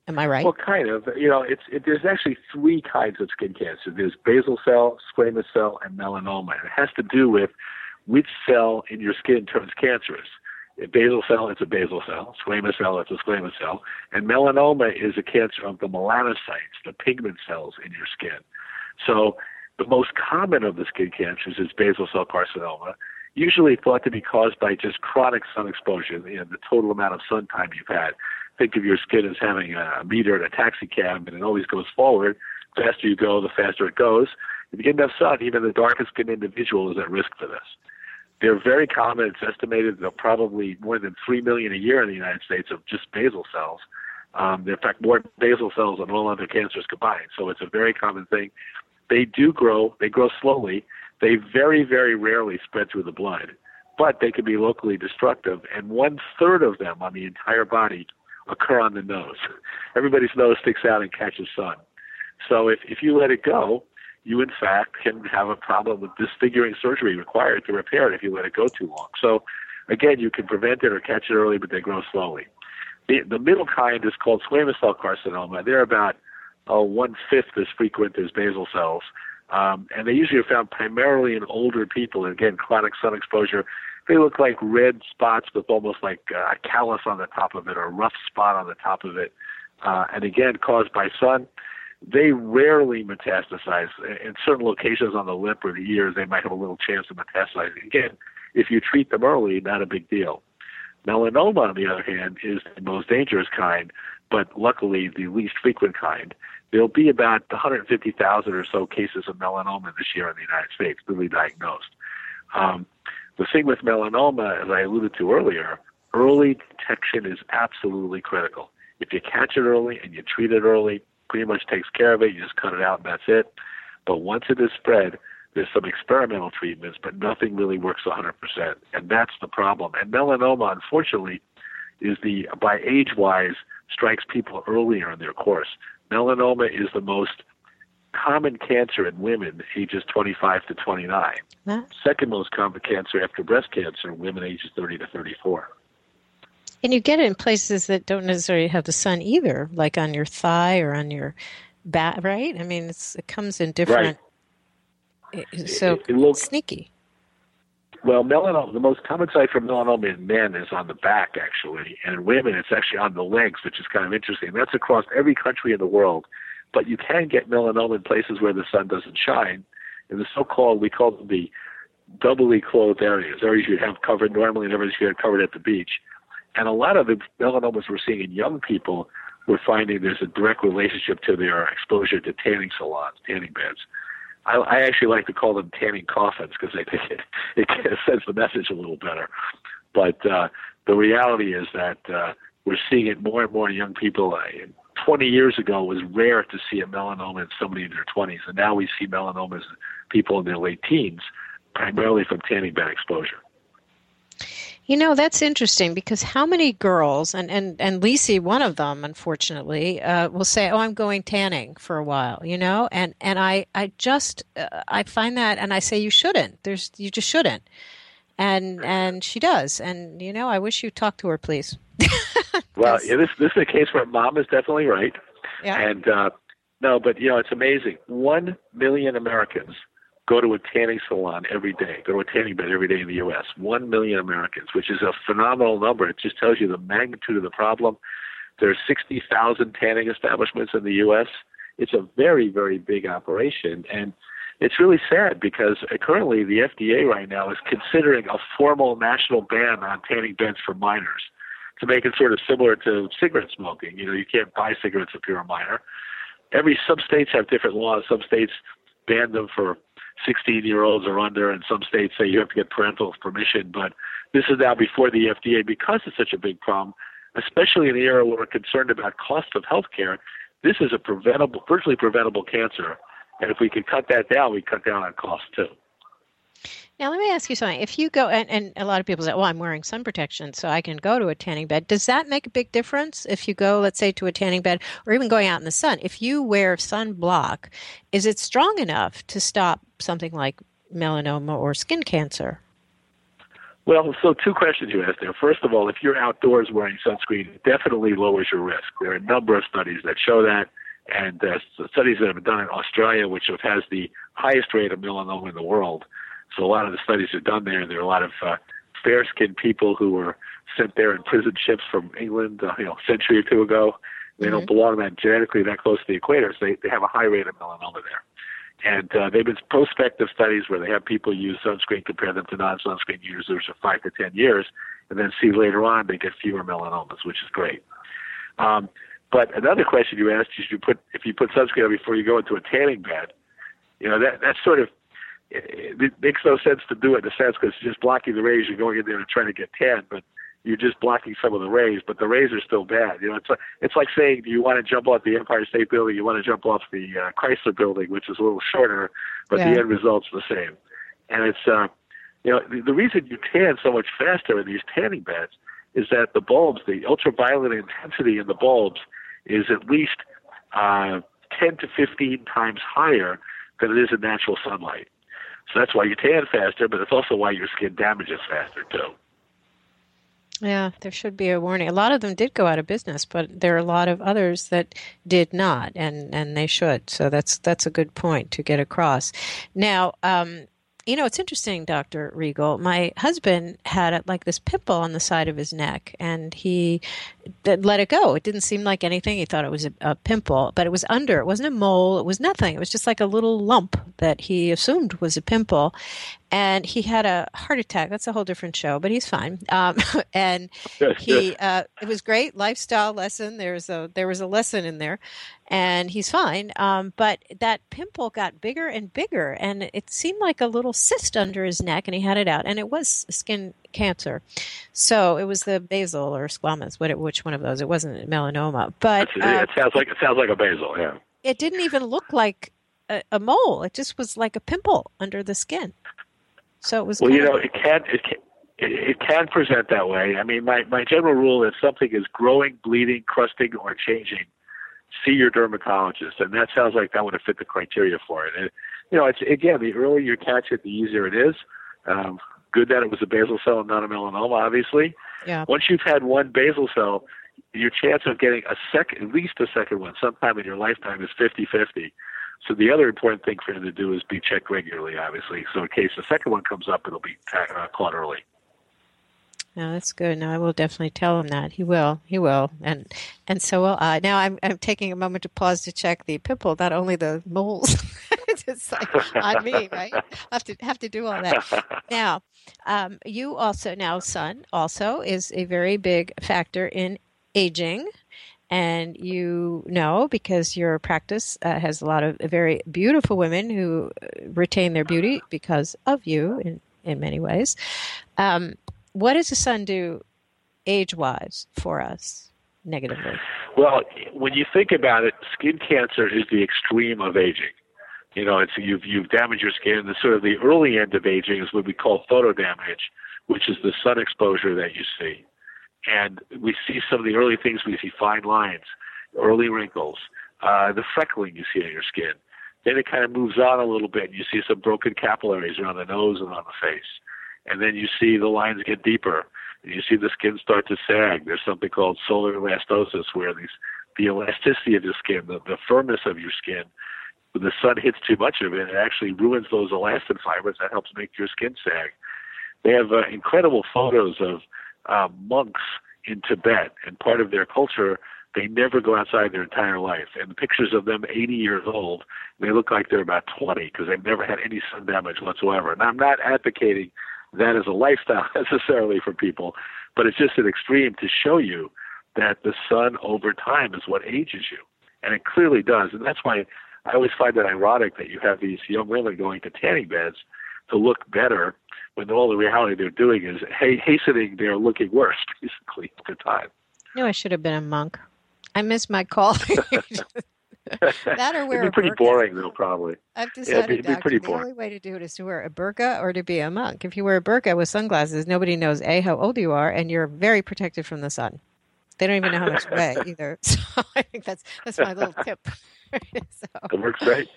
Am I right? Well, kind of. There's actually three kinds of skin cancer. There's basal cell, squamous cell, and melanoma. And it has to do with which cell in your skin turns cancerous. Basal cell, it's a basal cell. Squamous cell, it's a squamous cell. And melanoma is a cancer of the melanocytes, the pigment cells in your skin. So the most common of the skin cancers is basal cell carcinoma, usually thought to be caused by just chronic sun exposure, the total amount of sun time you've had. Think of your skin as having a meter in a taxi cab, and it always goes forward. The faster you go, the faster it goes. If you get enough sun, even the darkest skinned individual is at risk for this. They're very common. It's estimated that probably more than 3 million a year in the United States of just basal cells. In fact, more basal cells than all other cancers combined. So it's a very common thing. They do grow. They grow slowly. They very, very rarely spread through the blood, but they can be locally destructive. And 1/3 of them on the entire body occur on the nose. Everybody's nose sticks out and catches sun. So if you let it go, you, in fact, can have a problem with disfiguring surgery required to repair it if you let it go too long. So, again, you can prevent it or catch it early, but they grow slowly. The middle kind is called squamous cell carcinoma. They're about 1/5 as frequent as basal cells, and they usually are found primarily in older people. And, again, chronic sun exposure. They look like red spots with almost like a callus on the top of it or a rough spot on the top of it, and, again, caused by sun. They rarely metastasize. In certain locations on the lip or the ears, they might have a little chance of metastasizing. Again, if you treat them early, not a big deal. Melanoma, on the other hand, is the most dangerous kind, but luckily the least frequent kind. There'll be about 150,000 or so cases of melanoma this year in the United States, newly diagnosed. The thing with melanoma, as I alluded to earlier, early detection is absolutely critical. If you catch it early and you treat it early, pretty much takes care of it. You just cut it out and that's it. But once it is spread, there's some experimental treatments, but nothing really works 100%. And that's the problem. And melanoma, unfortunately, is the, by age-wise, strikes people earlier in their course. Melanoma is the most common cancer in women ages 25 to 29. Wow. Second most common cancer after breast cancer in women ages 30 to 34. And you get it in places that don't necessarily have the sun either, like on your thigh or on your back, right? I mean, it comes in different, right. So it looks sneaky. Well, melanoma, the most common site for melanoma in men is on the back, actually. And in women, it's actually on the legs, which is kind of interesting. That's across every country in the world. But you can get melanoma in places where the sun doesn't shine. In the so-called, we call them the doubly clothed areas, areas you'd have covered normally and areas you'd have covered at the beach. And a lot of the melanomas we're seeing in young people, we're finding there's a direct relationship to their exposure to tanning salons, tanning beds. I actually like to call them tanning coffins because I think it sends the message a little better. But the reality is that we're seeing it more and more in young people. 20 years ago, it was rare to see a melanoma in somebody in their 20s. And now we see melanomas in people in their late teens, primarily from tanning bed exposure. You know, that's interesting because how many girls, and Lisey, one of them, unfortunately, will say, oh, I'm going tanning for a while, you know? And I find that, and I say, you shouldn't. You just shouldn't. And she does. And, you know, I wish you'd talk to her, please. Well, yeah, this is a case where mom is definitely right. Yeah. And, no, but, you know, it's amazing. 1 million Americans go to a tanning salon every day, go to a tanning bed every day in the U.S., 1 million Americans, which is a phenomenal number. It just tells you the magnitude of the problem. There are 60,000 tanning establishments in the U.S. It's a very, very big operation, and it's really sad because currently the FDA right now is considering a formal national ban on tanning beds for minors to make it sort of similar to cigarette smoking. You know, you can't buy cigarettes if you're a minor. Some states have different laws. Some states ban them for 16-year-olds or under, and some states say you have to get parental permission, but this is now before the FDA because it's such a big problem, especially in the era where we're concerned about cost of health care. This is a preventable, virtually preventable cancer, and if we could cut that down, we cut down on cost too. Now, let me ask you something. If you go, and a lot of people say, well, I'm wearing sun protection, so I can go to a tanning bed. Does that make a big difference if you go, let's say, to a tanning bed or even going out in the sun? If you wear sunblock, is it strong enough to stop something like melanoma or skin cancer? Well, so two questions you asked there. First of all, if you're outdoors wearing sunscreen, it definitely lowers your risk. There are a number of studies that show that. And studies that have been done in Australia, which has the highest rate of melanoma in the world. So a lot of the studies are done there. There are a lot of fair-skinned people who were sent there in prison ships from England a century or two ago. They don't belong that genetically that close to the equator, so they have a high rate of melanoma there. And they've been prospective studies where they have people use sunscreen, compare them to non-sunscreen users for 5 to 10 years, and then see later on they get fewer melanomas, which is great. But another question you asked is if you put sunscreen on before you go into a tanning bed, you know, that's sort of It makes no sense to do it in a sense because it's just blocking the rays. You're going in there and trying to get tan, but you're just blocking some of the rays, but the rays are still bad. You know, it's like saying, do you want to jump off the Empire State Building? You want to jump off the Chrysler Building, which is a little shorter, but the end result's the same. And it's, the reason you tan so much faster in these tanning beds is that the bulbs, the ultraviolet intensity in the bulbs is at least 10 to 15 times higher than it is in natural sunlight. So that's why you tan faster, but it's also why your skin damages faster, too. Yeah, there should be a warning. A lot of them did go out of business, but there are a lot of others that did not, and they should. So that's a good point to get across. Now, it's interesting, Dr. Rigel. My husband had this pimple on the side of his neck, and he let it go. It didn't seem like anything. He thought it was a pimple, but it was under. It wasn't a mole. It was nothing. It was just like a little lump that he assumed was a pimple. And he had a heart attack. That's a whole different show, but he's fine. And he, it was great lifestyle lesson. There was a lesson in there, and he's fine. But that pimple got bigger and bigger, and it seemed like a little cyst under his neck, and he had it out, and it was skin cancer. So it was the basal or squamous, which one of those? It wasn't melanoma, but it sounds like a basal. Yeah, it didn't even look like a mole. It just was like a pimple under the skin. So it was it can present that way. I mean, my general rule is something is growing, bleeding, crusting, or changing, see your dermatologist. And that sounds like that would have fit the criteria for it. And, it's again, the earlier you catch it, the easier it is. Good that it was a basal cell and not a melanoma, obviously. Yeah. Once you've had one basal cell, your chance of getting at least a second one sometime in your lifetime is 50-50. So the other important thing for him to do is be checked regularly, obviously. So in case the second one comes up, it'll be caught early. No, that's good. No, I will definitely tell him that. He will. And so will I. Now I'm taking a moment to pause to check the pimple, not only the moles. It's like on me, right? I have to do all that. Now, you also, sun also is a very big factor in aging. And you know, because your practice has a lot of very beautiful women who retain their beauty because of you in many ways. What does the sun do age-wise for us negatively? Well, when you think about it, skin cancer is the extreme of aging. It's you've damaged your skin. The sort of the early end of aging is what we call photodamage, which is the sun exposure that you see. And we see some of the early things. We see fine lines, early wrinkles, the freckling you see on your skin. Then it kind of moves on a little bit, and you see some broken capillaries around the nose and on the face. And then you see the lines get deeper, and you see the skin start to sag. There's something called solar elastosis, where the elasticity of your skin, the firmness of your skin, when the sun hits too much of it, it actually ruins those elastin fibers. That helps make your skin sag. They have incredible photos of monks in Tibet, and part of their culture, they never go outside their entire life. And the pictures of them 80 years old, they look like they're about 20 because they've never had any sun damage whatsoever. And I'm not advocating that as a lifestyle necessarily for people, but it's just an extreme to show you that the sun over time is what ages you. And it clearly does. And that's why I always find it ironic that you have these young women going to tanning beds to look better, when all the reality they're doing is hastening their looking worse, basically, at the time. I should have been a monk. I missed my calling. That or wear it'd be pretty boring, though, probably. I've decided, Doctor, the only way to do it is to wear a burqa or to be a monk. If you wear a burqa with sunglasses, nobody knows, A, how old you are, and you're very protected from the sun. They don't even know how much you weigh, either. So I think that's my little tip. It works great.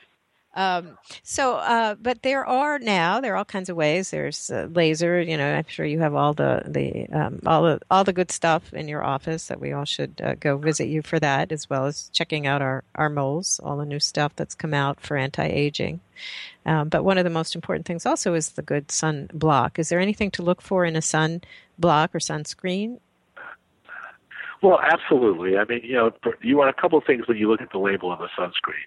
But there are all kinds of ways. There's laser, I'm sure you have all the good stuff in your office that we all should go visit you for that, as well as checking out our moles, all the new stuff that's come out for anti-aging. But one of the most important things also is the good sun block. Is there anything to look for in a sun block or sunscreen? Well, absolutely. I mean, you want a couple of things when you look at the label of a sunscreen.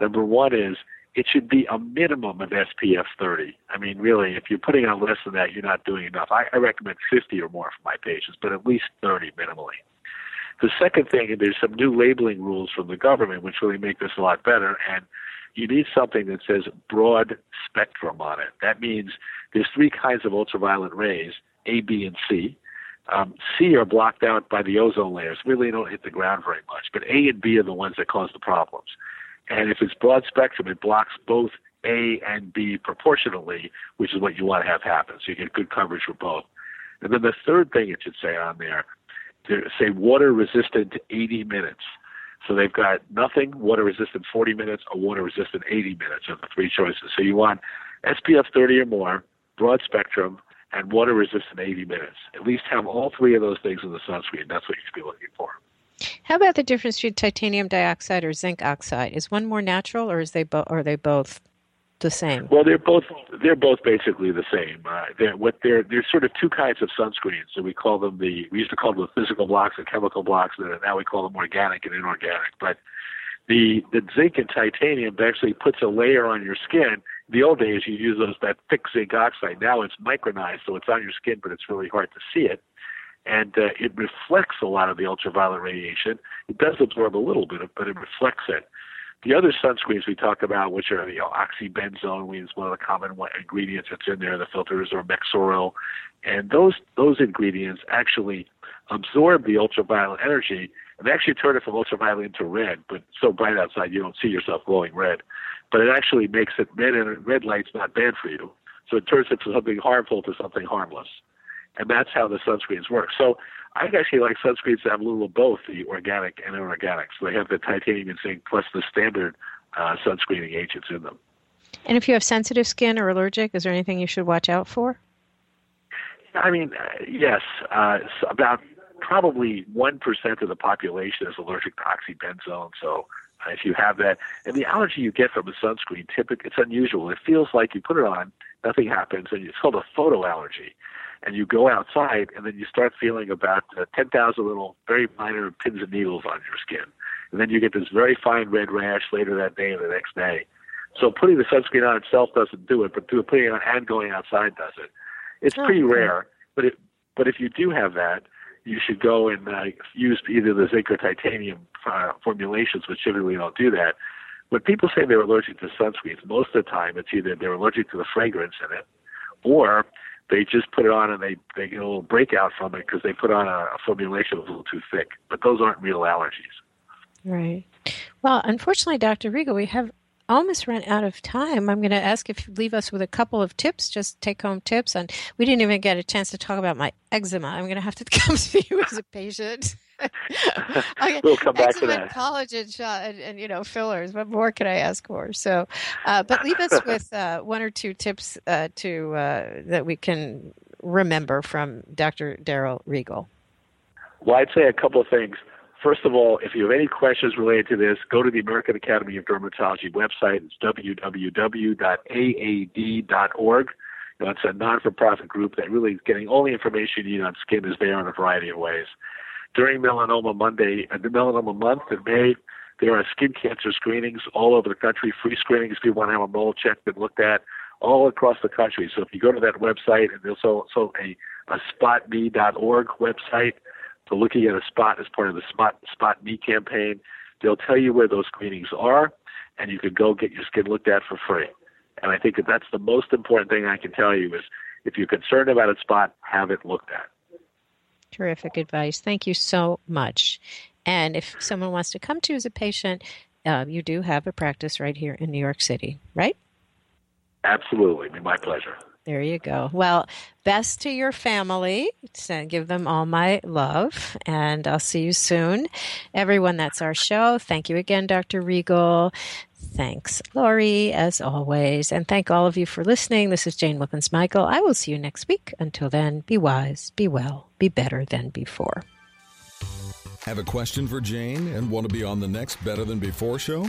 Number one is, it should be a minimum of SPF 30. I mean, really, if you're putting on less than that, you're not doing enough. I recommend 50 or more for my patients, but at least 30 minimally. The second thing, and there's some new labeling rules from the government, which really make this a lot better, and you need something that says broad spectrum on it. That means there's three kinds of ultraviolet rays, A, B, and C. C are blocked out by the ozone layers. Really don't hit the ground very much, but A and B are the ones that cause the problems. And if it's broad spectrum, it blocks both A and B proportionally, which is what you want to have happen. So you get good coverage for both. And then the third thing it should say on there, say water-resistant 80 minutes. So they've got nothing, water-resistant 40 minutes, or water-resistant 80 minutes are the three choices. So you want SPF 30 or more, broad spectrum, and water-resistant 80 minutes. At least have all three of those things in the sunscreen. That's what you should be looking for. How about the difference between titanium dioxide or zinc oxide? Is one more natural, or are they both the same? Well, they're both basically the same. There's sort of two kinds of sunscreens. So we used to call them the physical blocks and chemical blocks, and now we call them organic and inorganic. But the zinc and titanium actually puts a layer on your skin. In the old days, you use that thick zinc oxide. Now it's micronized, so it's on your skin, but it's really hard to see it. And it reflects a lot of the ultraviolet radiation. It does absorb a little bit, but it reflects it. The other sunscreens we talk about, which are oxybenzone, which is one of the common ingredients that's in there, the filters, or Mexoril, and those ingredients actually absorb the ultraviolet energy and they actually turn it from ultraviolet into red, but it's so bright outside you don't see yourself glowing red. But it actually makes it red light's not bad for you. So it turns it from something harmful to something harmless. And that's how the sunscreens work. So I actually like sunscreens that have a little of both, the organic and inorganic. So they have the titanium and zinc plus the standard sunscreening agents in them. And if you have sensitive skin or allergic, is there anything you should watch out for? I mean, yes. About probably 1% of the population is allergic to oxybenzone. So if you have that, and the allergy you get from a sunscreen, typically it's unusual. It feels like you put it on, nothing happens, and it's called a photoallergy. And you go outside, and then you start feeling about 10,000 little very minor pins and needles on your skin. And then you get this very fine red rash later that day and the next day. So putting the sunscreen on itself doesn't do it, but putting it on and going outside does it. It's pretty rare, but if you do have that, you should go and use either the zinc or titanium formulations, which typically don't do that. When people say they're allergic to sunscreens, most of the time it's either they're allergic to the fragrance in it, or they just put it on and they get a little breakout from it because they put on a formulation that was a little too thick. But those aren't real allergies. Right. Well, unfortunately, Dr. Rigel, we have almost run out of time. I'm going to ask if you leave us with a couple of tips, just take-home tips. And we didn't even get a chance to talk about my eczema. I'm going to have to come see you as a patient. Okay. We'll come back to that. Collagen shot and fillers. What more can I ask for? So, but leave us with one or two tips that we can remember from Dr. Darrell Rigel. Well, I'd say a couple of things. First of all, if you have any questions related to this, go to the American Academy of Dermatology website. It's www.aad.org. It's a non-for-profit group that really is getting all the information you need on skin is there in a variety of ways. During Melanoma Monday, the Melanoma Month in May, there are skin cancer screenings all over the country, free screenings if you want to have a mole checked and looked at, all across the country. So if you go to that website, and there's also a spotme.org website, so looking at a spot as part of the Spot Me campaign, they'll tell you where those screenings are, and you can go get your skin looked at for free. And I think that's the most important thing I can tell you is if you're concerned about a spot, have it looked at. Terrific advice. Thank you so much. And if someone wants to come to you as a patient, you do have a practice right here in New York City, right? Absolutely. It'd be my pleasure. There you go. Well, best to your family. Give them all my love, and I'll see you soon. Everyone, that's our show. Thank you again, Dr. Rigel. Thanks, Lori, as always. And thank all of you for listening. This is Jane Wilkens Michael. I will see you next week. Until then, be wise, be well, be better than before. Have a question for Jane and want to be on the next Better Than Before show?